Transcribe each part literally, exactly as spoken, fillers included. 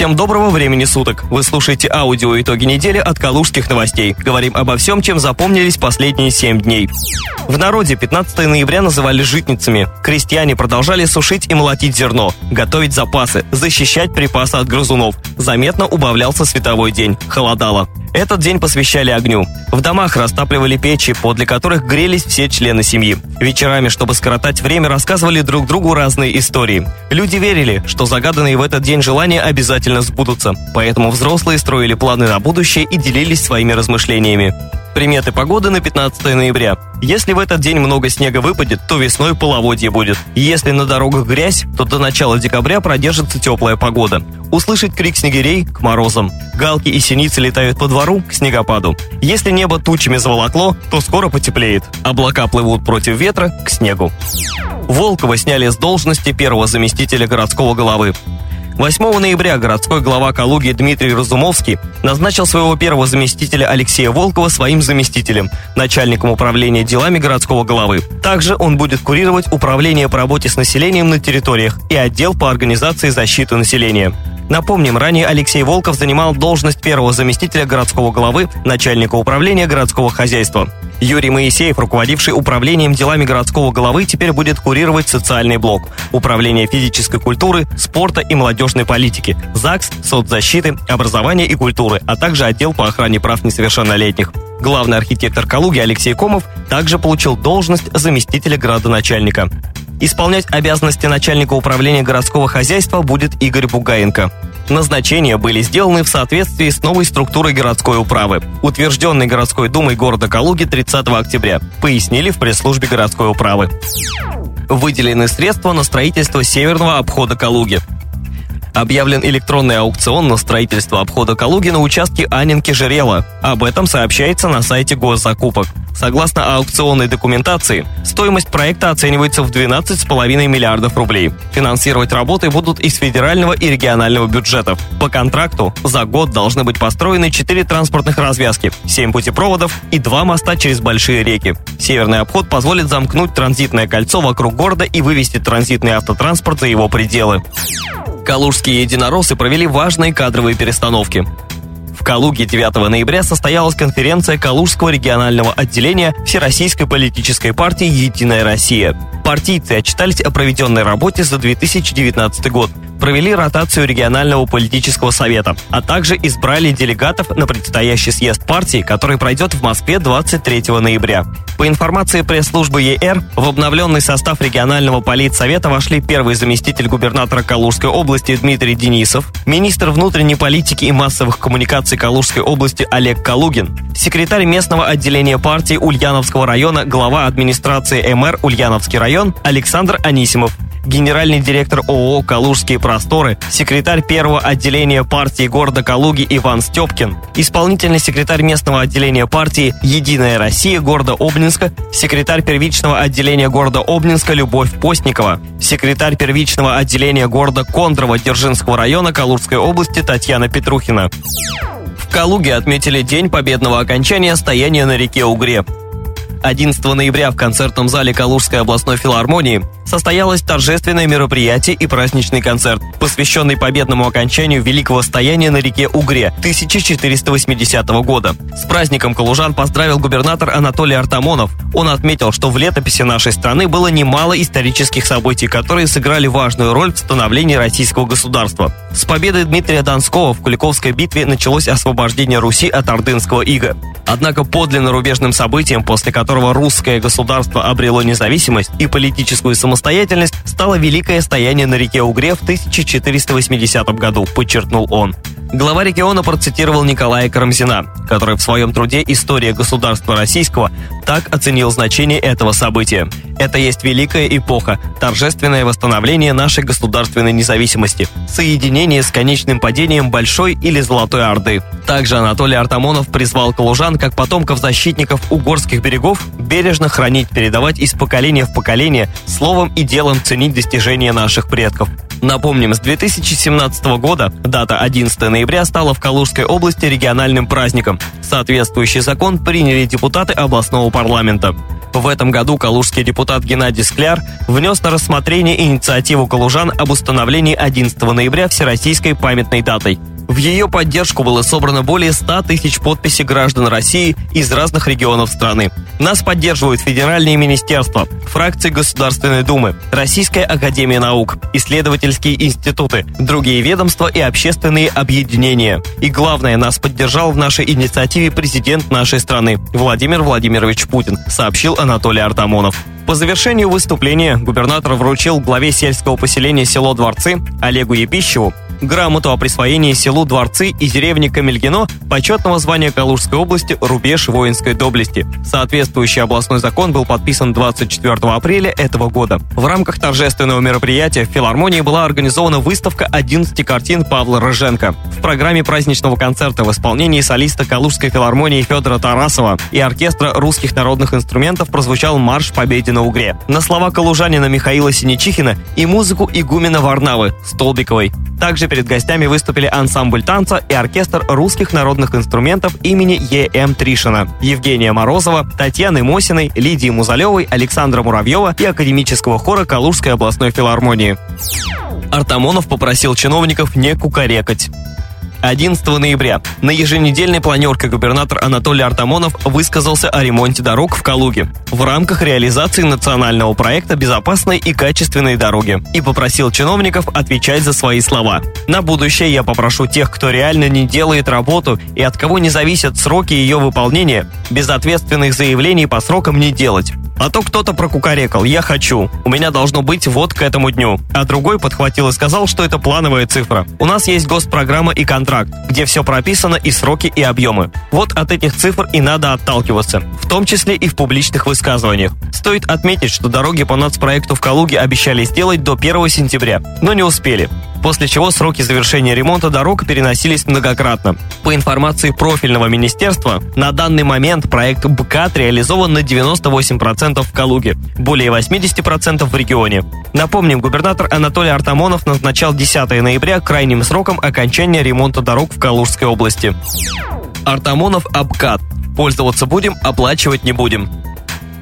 Всем доброго времени суток. Вы слушаете аудио «Итоги недели» от «Калужских новостей». Говорим обо всем, чем запомнились последние семь дней. В народе пятнадцатого ноября называли житницами. Крестьяне продолжали сушить и молотить зерно, готовить запасы, защищать припасы от грызунов. Заметно убавлялся световой день. Холодало. Этот день посвящали огню. В домах растапливали печи, подле которых грелись все члены семьи. Вечерами, чтобы скоротать время, рассказывали друг другу разные истории. Люди верили, что загаданные в этот день желания обязательно сбудутся. Поэтому взрослые строили планы на будущее и делились своими размышлениями. Приметы погоды на пятнадцатое ноября. Если в этот день много снега выпадет, то весной половодье будет. Если на дорогах грязь, то до начала декабря продержится теплая погода. Услышать крик снегирей к морозам. Галки и синицы летают по двору к снегопаду. Если небо тучами заволокло, то скоро потеплеет. Облака плывут против ветра к снегу. Волкова сняли с должности первого заместителя городского головы. восьмого ноября городской глава Калуги Дмитрий Разумовский назначил своего первого заместителя Алексея Волкова своим заместителем, начальником управления делами городского головы. Также он будет курировать управление по работе с населением на территориях и отдел по организации защиты населения. Напомним, ранее Алексей Волков занимал должность первого заместителя городского головы, начальника управления городского хозяйства. Юрий Моисеев, руководивший управлением делами городского головы, теперь будет курировать социальный блок, управление физической культуры, спорта и молодежной политики, ЗАГС, соцзащиты, образования и культуры, а также отдел по охране прав несовершеннолетних. Главный архитектор Калуги Алексей Комов также получил должность заместителя градоначальника. Исполнять обязанности начальника управления городского хозяйства будет Игорь Бугаенко. Назначения были сделаны в соответствии с новой структурой городской управы, утвержденной городской думой города Калуги тридцатого октября, пояснили в пресс-службе городской управы. Выделены средства на строительство северного обхода Калуги. Объявлен электронный аукцион на строительство обхода Калуги на участке Анинки Жерела. Об этом сообщается на сайте госзакупок. Согласно аукционной документации, стоимость проекта оценивается в двенадцать целых пять десятых миллиардов рублей. Финансировать работы будут из федерального и регионального бюджетов. По контракту за год должны быть построены четыре транспортных развязки, семь путепроводов и два моста через большие реки. Северный обход позволит замкнуть транзитное кольцо вокруг города и вывести транзитный автотранспорт за его пределы. Калужские единоросы провели важные кадровые перестановки. В Калуге девятого ноября состоялась конференция Калужского регионального отделения Всероссийской политической партии «Единая Россия». Партийцы отчитались о проведенной работе за две тысячи девятнадцатый год, провели ротацию регионального политического совета, а также избрали делегатов на предстоящий съезд партии, который пройдет в Москве двадцать третьего ноября. По информации пресс-службы ЕР, в обновленный состав регионального политсовета вошли первый заместитель губернатора Калужской области Дмитрий Денисов, министр внутренней политики и массовых коммуникаций Калужской области Олег Калугин, секретарь местного отделения партии Ульяновского района, глава администрации МР Ульяновский район Александр Анисимов, генеральный директор ООО «Калужские просторы», секретарь первого отделения партии города Калуги Иван Степкин, исполнительный секретарь местного отделения партии «Единая Россия» города Обнинска, секретарь первичного отделения города Обнинска Любовь Постникова, секретарь первичного отделения города Кондрово Дзержинского района Калужской области Татьяна Петрухина. В Калуге отметили День победного окончания «Стояния на реке Угре». одиннадцатого ноября в концертном зале Калужской областной филармонии состоялось торжественное мероприятие и праздничный концерт, посвященный победному окончанию великого стояния на реке Угре тысяча четыреста восьмидесятого года. С праздником калужан поздравил губернатор Анатолий Артамонов. Он отметил, что в летописи нашей страны было немало исторических событий, которые сыграли важную роль в становлении российского государства. С победы Дмитрия Донского в Куликовской битве началось освобождение Руси от ордынского ига. Однако подлинно рубежным событием, после которого русское государство обрело независимость и политическую самостоятельность, стало великое стояние на реке Угре в тысяча четыреста восьмидесятом году, подчеркнул он. Глава региона процитировал Николая Карамзина, который в своем труде «История государства российского» так оценил значение этого события. «Это есть великая эпоха, торжественное восстановление нашей государственной независимости, соединение с конечным падением Большой или Золотой Орды». Также Анатолий Артамонов призвал калужан, как потомков защитников угорских берегов, бережно хранить, передавать из поколения в поколение, словом и делом ценить достижения наших предков. Напомним, с две тысячи семнадцатого года дата одиннадцатого ноября стала в Калужской области региональным праздником. Соответствующий закон приняли депутаты областного парламента. В этом году калужский депутат Геннадий Скляр внес на рассмотрение инициативу калужан об установлении одиннадцатого ноября всероссийской памятной датой. В ее поддержку было собрано более ста тысяч подписей граждан России из разных регионов страны. Нас поддерживают федеральные министерства, фракции Государственной Думы, Российская Академия Наук, исследовательские институты, другие ведомства и общественные объединения. И главное, нас поддержал в нашей инициативе президент нашей страны Владимир Владимирович Путин, сообщил Анатолий Артамонов. По завершению выступления губернатор вручил главе сельского поселения село Дворцы Олегу Епищеву грамоту о присвоении селу Дворцы и деревне Камельгино почетного звания Калужской области «Рубеж воинской доблести». Соответствующий областной закон был подписан двадцать четвёртого апреля этого года. В рамках торжественного мероприятия в филармонии была организована выставка одиннадцати картин Павла Рыженко. В программе праздничного концерта в исполнении солиста Калужской филармонии Федора Тарасова и оркестра русских народных инструментов прозвучал марш «Победе на Угре» на слова калужанина Михаила Синячихина и музыку игумена Варнавы Столбиковой. Также перед гостями выступили ансамбль танца и оркестр русских народных инструментов имени Е М Тришина, Евгения Морозова, Татьяны Мосиной, Лидии Музалевой, Александра Муравьева и академического хора Калужской областной филармонии. Артамонов попросил чиновников не кукарекать. одиннадцатого ноября на еженедельной планерке губернатор Анатолий Артамонов высказался о ремонте дорог в Калуге в рамках реализации национального проекта «Безопасные и качественные дороги» и попросил чиновников отвечать за свои слова. На будущее я попрошу тех, кто реально не делает работу и от кого не зависят сроки ее выполнения, безответственных заявлений по срокам не делать. А то кто-то прокукарекал: «Я хочу, у меня должно быть вот к этому дню». А другой подхватил и сказал, что это плановая цифра. У нас есть госпрограмма и контракт, где все прописано и сроки, и объемы. Вот от этих цифр и надо отталкиваться, в том числе и в публичных высказываниях. Стоит отметить, что дороги по нацпроекту в Калуге обещали сделать до первого сентября, но не успели. После чего сроки завершения ремонта дорог переносились многократно. По информации профильного министерства, на данный момент проект БКАД реализован на девяносто восемь процентов в Калуге, более восемьдесят процентов в регионе. Напомним, губернатор Анатолий Артамонов назначал десятого ноября крайним сроком окончания ремонта дорог в Калужской области. Артамонов об КАД. Пользоваться будем, оплачивать не будем.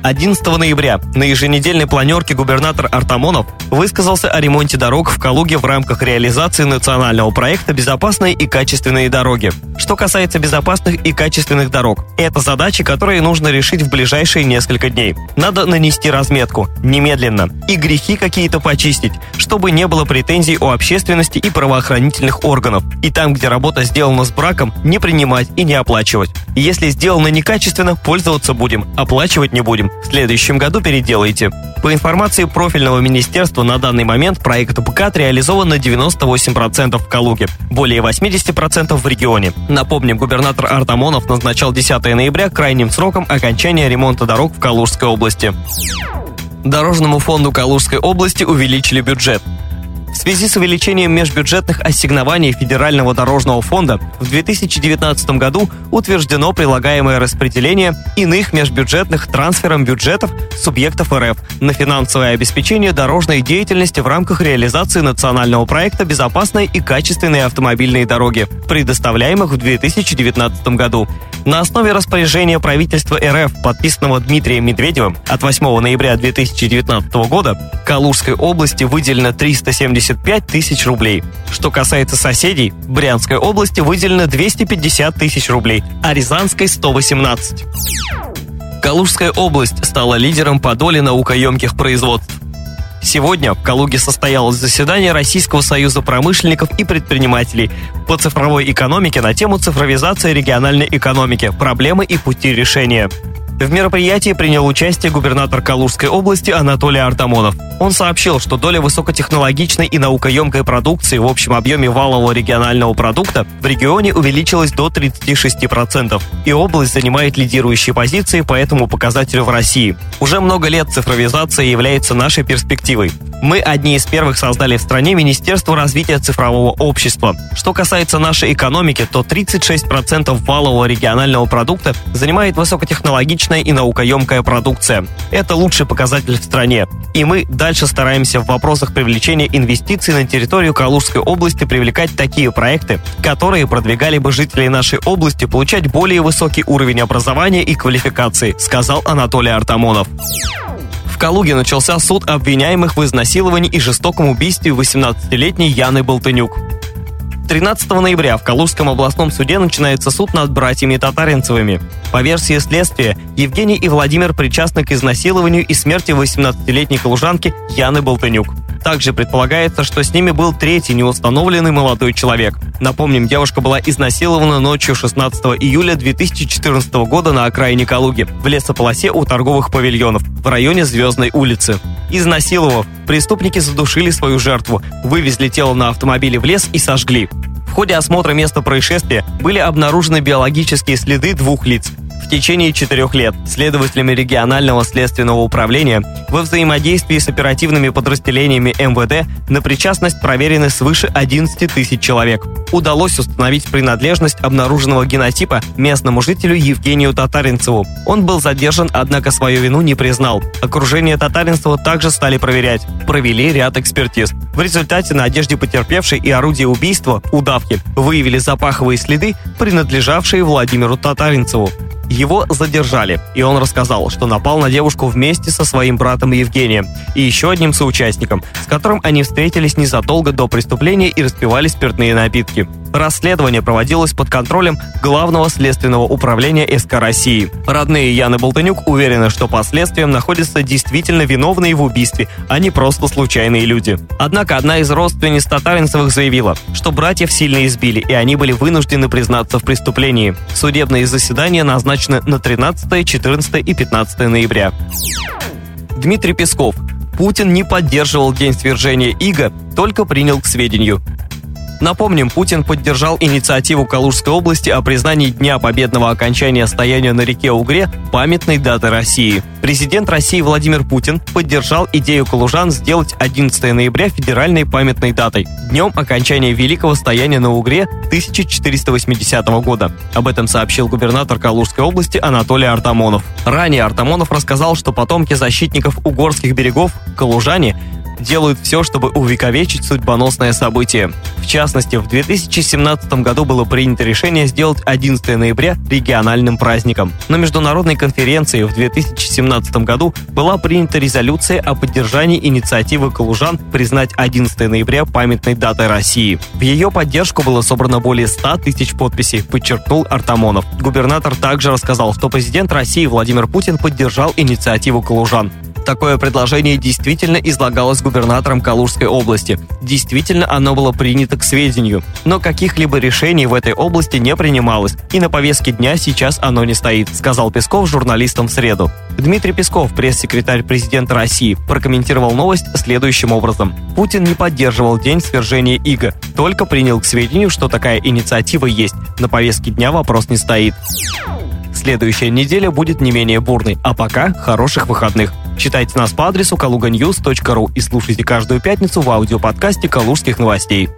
одиннадцатого ноября на еженедельной планерке губернатор Артамонов высказался о ремонте дорог в Калуге в рамках реализации национального проекта «Безопасные и качественные дороги». Что касается безопасных и качественных дорог, это задачи, которые нужно решить в ближайшие несколько дней. Надо нанести разметку немедленно и грехи какие-то почистить, чтобы не было претензий у общественности и правоохранительных органов. И там, где работа сделана с браком, не принимать и не оплачивать. Если сделано некачественно, пользоваться будем, оплачивать не будем. В следующем году переделайте. По информации профильного министерства, на данный момент проект БКАД реализован на девяносто восемь процентов в Калуге, более восемьдесят процентов в регионе. Напомним, губернатор Артамонов назначал десятого ноября крайним сроком окончания ремонта дорог в Калужской области. Дорожному фонду Калужской области увеличили бюджет. В связи с увеличением межбюджетных ассигнований Федерального дорожного фонда в две тысячи девятнадцатом году утверждено прилагаемое распределение иных межбюджетных трансфером бюджетов субъектов РФ на финансовое обеспечение дорожной деятельности в рамках реализации национального проекта «Безопасные и качественные автомобильные дороги», предоставляемых в две тысячи девятнадцатом году. На основе распоряжения правительства РФ, подписанного Дмитрием Медведевым от восьмого ноября две тысячи девятнадцатого года, Калужской области выделено триста семьдесят пять тысяч рублей. Что касается соседей, Брянской области выделено двести пятьдесят тысяч рублей, а Рязанской – сто восемнадцать. Калужская область стала лидером по доле наукоемких производств. Сегодня в Калуге состоялось заседание Российского союза промышленников и предпринимателей по цифровой экономике на тему цифровизации региональной экономики, проблемы и пути решения. В мероприятии принял участие губернатор Калужской области Анатолий Артамонов. Он сообщил, что доля высокотехнологичной и наукоемкой продукции в общем объеме валового регионального продукта в регионе увеличилась до тридцати шести процентов, и область занимает лидирующие позиции по этому показателю в России. Уже много лет цифровизация является нашей перспективой. Мы одни из первых создали в стране Министерство развития цифрового общества. Что касается нашей экономики, то тридцать шесть процентов валового регионального продукта занимает высокотехнологичная мощная и наукоемкая продукция. Это лучший показатель в стране. И мы дальше стараемся в вопросах привлечения инвестиций на территорию Калужской области привлекать такие проекты, которые продвигали бы жителей нашей области получать более высокий уровень образования и квалификации, сказал Анатолий Артамонов. В Калуге начался суд обвиняемых в изнасиловании и жестоком убийстве восемнадцатилетней Яны Болтынюк. тринадцатого ноября в Калужском областном суде начинается суд над братьями Татаринцевыми. По версии следствия, Евгений и Владимир причастны к изнасилованию и смерти восемнадцатилетней калужанки Яны Болтынюк. Также предполагается, что с ними был третий неустановленный молодой человек. Напомним, девушка была изнасилована ночью шестнадцатого июля две тысячи четырнадцатого года на окраине Калуги, в лесополосе у торговых павильонов, в районе Звездной улицы. Изнасиловав, преступники задушили свою жертву, вывезли тело на автомобиле в лес и сожгли. В ходе осмотра места происшествия были обнаружены биологические следы двух лиц. В течение четырех лет следователями регионального следственного управления во взаимодействии с оперативными подразделениями эм вэ дэ на причастность проверены свыше одиннадцати тысяч человек. Удалось установить принадлежность обнаруженного генотипа местному жителю Евгению Татаринцеву. Он был задержан, однако свою вину не признал. Окружение Татаринцева также стали проверять. Провели ряд экспертиз. В результате на одежде потерпевшей и орудии убийства, удавки, выявили запаховые следы, принадлежавшие Владимиру Татаринцеву. Его задержали, и он рассказал, что напал на девушку вместе со своим братом Евгением и еще одним соучастником, с которым они встретились незадолго до преступления и распивали спиртные напитки. Расследование проводилось под контролем Главного следственного управления эс ка России. Родные Яны Болтынюк уверены, что по следствиям находятся действительно виновные в убийстве, а не просто случайные люди. Однако одна из родственниц Татаринцевых заявила, что братьев сильно избили, и они были вынуждены признаться в преступлении. Судебные заседания назначены на тринадцатое, четырнадцатое и пятнадцатое ноября. Дмитрий Песков. Путин не поддерживал день свержения ига, только принял к сведению. Напомним, Путин поддержал инициативу Калужской области о признании Дня победного окончания стояния на реке Угре памятной датой России. Президент России Владимир Путин поддержал идею калужан сделать одиннадцатое ноября федеральной памятной датой, днем окончания великого стояния на Угре тысяча четыреста восьмидесятого года. Об этом сообщил губернатор Калужской области Анатолий Артамонов. Ранее Артамонов рассказал, что потомки защитников угорских берегов, калужане, делают все, чтобы увековечить судьбоносное событие. В частности, в две тысячи семнадцатом году было принято решение сделать одиннадцатое ноября региональным праздником. На международной конференции в две тысячи семнадцатом году была принята резолюция о поддержании инициативы калужан признать одиннадцатое ноября памятной датой России. В ее поддержку было собрано более ста тысяч подписей, подчеркнул Артамонов. Губернатор также рассказал, что президент России Владимир Путин поддержал инициативу калужан. Такое предложение действительно излагалось губернатором Калужской области. Действительно, оно было принято к сведению. Но каких-либо решений в этой области не принималось, и на повестке дня сейчас оно не стоит, сказал Песков журналистам в среду. Дмитрий Песков, пресс-секретарь президента России, прокомментировал новость следующим образом. Путин не поддерживал день свержения ига, только принял к сведению, что такая инициатива есть. На повестке дня вопрос не стоит. Следующая неделя будет не менее бурной, а пока хороших выходных. Читайте нас по адресу калуга ньюс точка ру и слушайте каждую пятницу в аудиоподкасте «Калужских новостей».